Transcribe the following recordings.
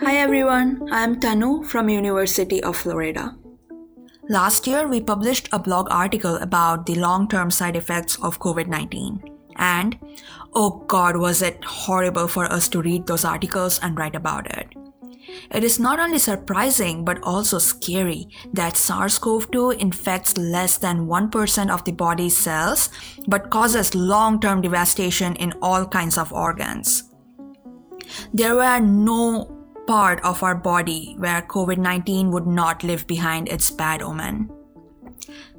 Hi everyone, I am Tanu from University of Florida. Last year, we published a blog article about the long-term side effects of COVID-19. And, oh God, was it horrible for us to read those articles and write about it. It is not only surprising but also scary that SARS-CoV-2 infects less than 1% of the body's cells but causes long-term devastation in all kinds of organs. There were no part of our body where COVID-19 would not leave behind its bad omen.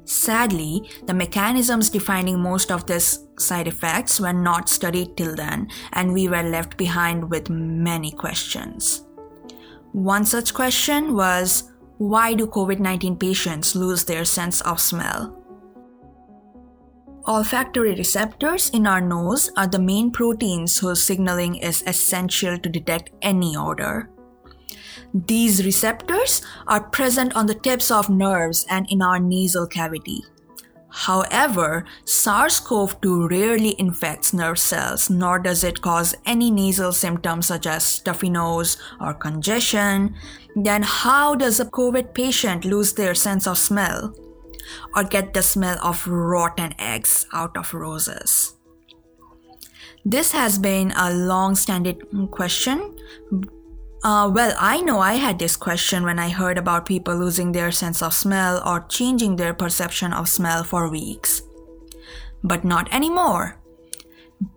Sadly, the mechanisms defining most of these side effects were not studied till then, and we were left behind with many questions. One such question was, why do COVID-19 patients lose their sense of smell? Olfactory receptors in our nose are the main proteins whose signaling is essential to detect any odor. These receptors are present on the tips of nerves and in our nasal cavity. However, SARS-CoV-2 rarely infects nerve cells, nor does it cause any nasal symptoms such as stuffy nose or congestion. Then how does a COVID patient lose their sense of smell? Or get the smell of rotten eggs out of roses? This has been a long-standing question. I know I had this question when I heard about people losing their sense of smell or changing their perception of smell for weeks. But not anymore.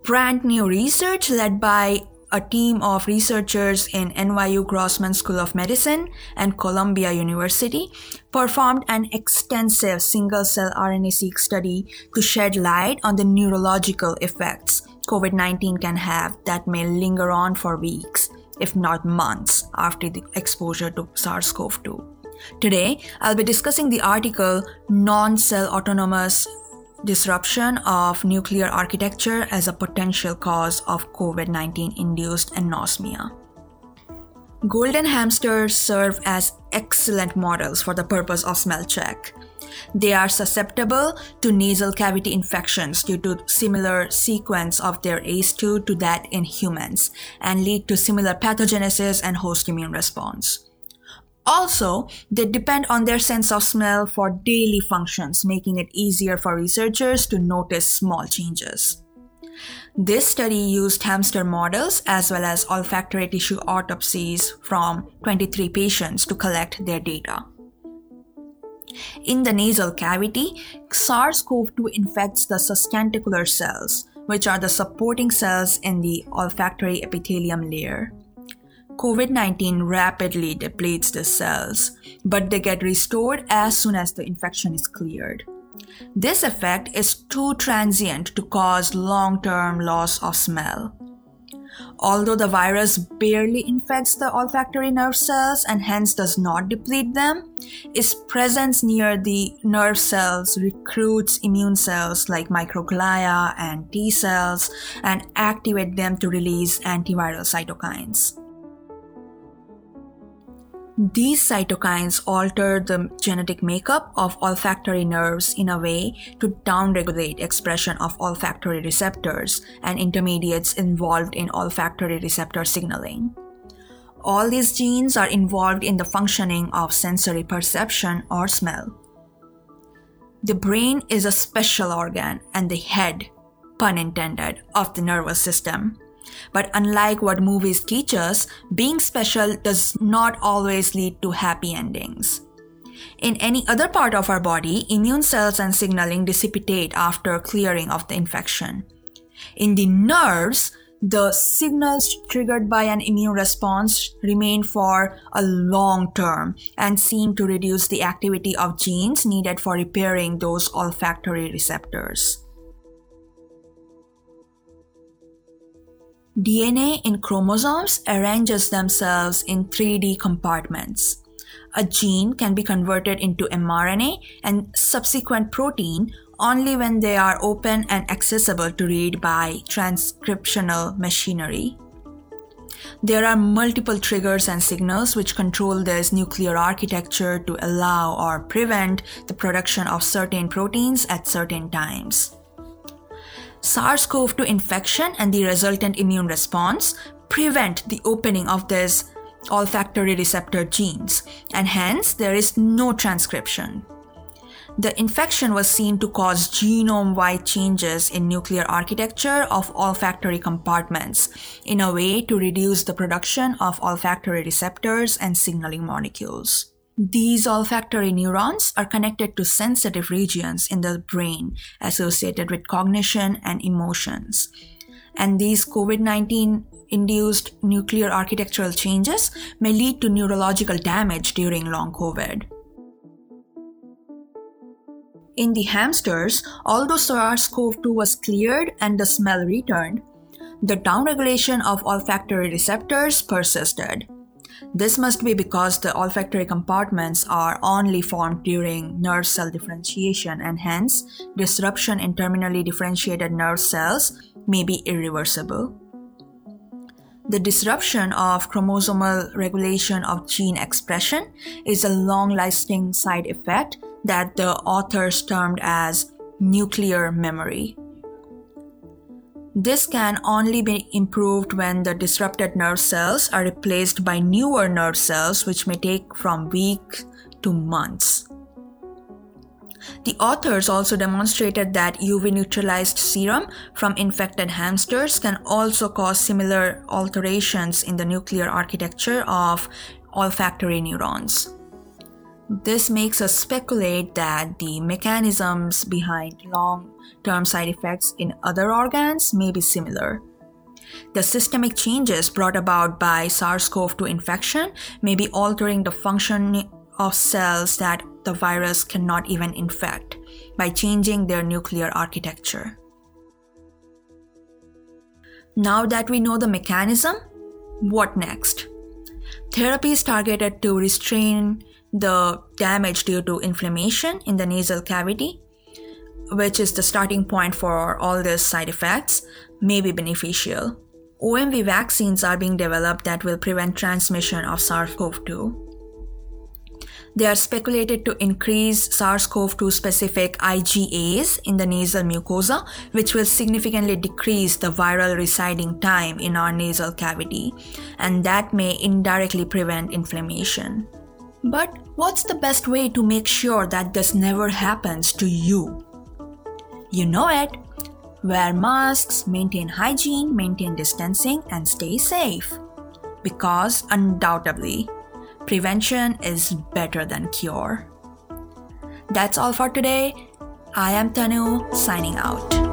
Brand new research led by a team of researchers in NYU Grossman School of Medicine and Columbia University performed an extensive single-cell RNA-seq study to shed light on the neurological effects COVID-19 can have that may linger on for weeks, if not months, after the exposure to SARS-CoV-2. Today, I'll be discussing the article Non-Cell Autonomous Disruption of Nuclear Architecture as a Potential Cause of COVID-19-Induced Anosmia. Golden hamsters serve as excellent models for the purpose of smell check. They are susceptible to nasal cavity infections due to similar sequence of their ACE2 to that in humans and lead to similar pathogenesis and host immune response. Also, they depend on their sense of smell for daily functions, making it easier for researchers to notice small changes. This study used hamster models as well as olfactory tissue autopsies from 23 patients to collect their data. In the nasal cavity, SARS-CoV-2 infects the sustentacular cells, which are the supporting cells in the olfactory epithelium layer. COVID-19 rapidly depletes the cells, but they get restored as soon as the infection is cleared. This effect is too transient to cause long-term loss of smell. Although the virus barely infects the olfactory nerve cells and hence does not deplete them, its presence near the nerve cells recruits immune cells like microglia and T cells and activate them to release antiviral cytokines. These cytokines alter the genetic makeup of olfactory nerves in a way to downregulate expression of olfactory receptors and intermediates involved in olfactory receptor signaling. All these genes are involved in the functioning of sensory perception or smell. The brain is a special organ and the head, pun intended, of the nervous system. But unlike what movies teach us, being special does not always lead to happy endings. In any other part of our body, immune cells and signaling dissipate after clearing of the infection. In the nerves, the signals triggered by an immune response remain for a long term and seem to reduce the activity of genes needed for repairing those olfactory receptors. DNA in chromosomes arranges themselves in 3D compartments. A gene can be converted into mRNA and subsequent protein only when they are open and accessible to read by transcriptional machinery. There are multiple triggers and signals which control this nuclear architecture to allow or prevent the production of certain proteins at certain times. SARS-CoV-2 infection and the resultant immune response prevent the opening of these olfactory receptor genes, and hence there is no transcription. The infection was seen to cause genome-wide changes in nuclear architecture of olfactory compartments in a way to reduce the production of olfactory receptors and signaling molecules. These olfactory neurons are connected to sensitive regions in the brain associated with cognition and emotions. And these COVID-19-induced nuclear architectural changes may lead to neurological damage during long COVID. In the hamsters, although SARS-CoV-2 was cleared and the smell returned, the downregulation of olfactory receptors persisted. This must be because the olfactory compartments are only formed during nerve cell differentiation, and hence disruption in terminally differentiated nerve cells may be irreversible. The disruption of chromosomal regulation of gene expression is a long-lasting side effect that the authors termed as nuclear memory. This can only be improved when the disrupted nerve cells are replaced by newer nerve cells, which may take from weeks to months. The authors also demonstrated that UV-neutralized serum from infected hamsters can also cause similar alterations in the nuclear architecture of olfactory neurons. This makes us speculate that the mechanisms behind long-term side effects in other organs may be similar. The systemic changes brought about by SARS-CoV-2 infection may be altering the function of cells that the virus cannot even infect by changing their nuclear architecture. Now that we know the mechanism, what next? Therapies targeted to restrain the damage due to inflammation in the nasal cavity, which is the starting point for all these side effects, may be beneficial. OMV vaccines are being developed that will prevent transmission of SARS-CoV-2. They are speculated to increase SARS-CoV-2 specific IgAs in the nasal mucosa, which will significantly decrease the viral residing time in our nasal cavity, and that may indirectly prevent inflammation. But what's the best way to make sure that this never happens to you? You know it! Wear masks, maintain hygiene, maintain distancing, and stay safe. Because undoubtedly, prevention is better than cure. That's all for today. I am Tanu, signing out.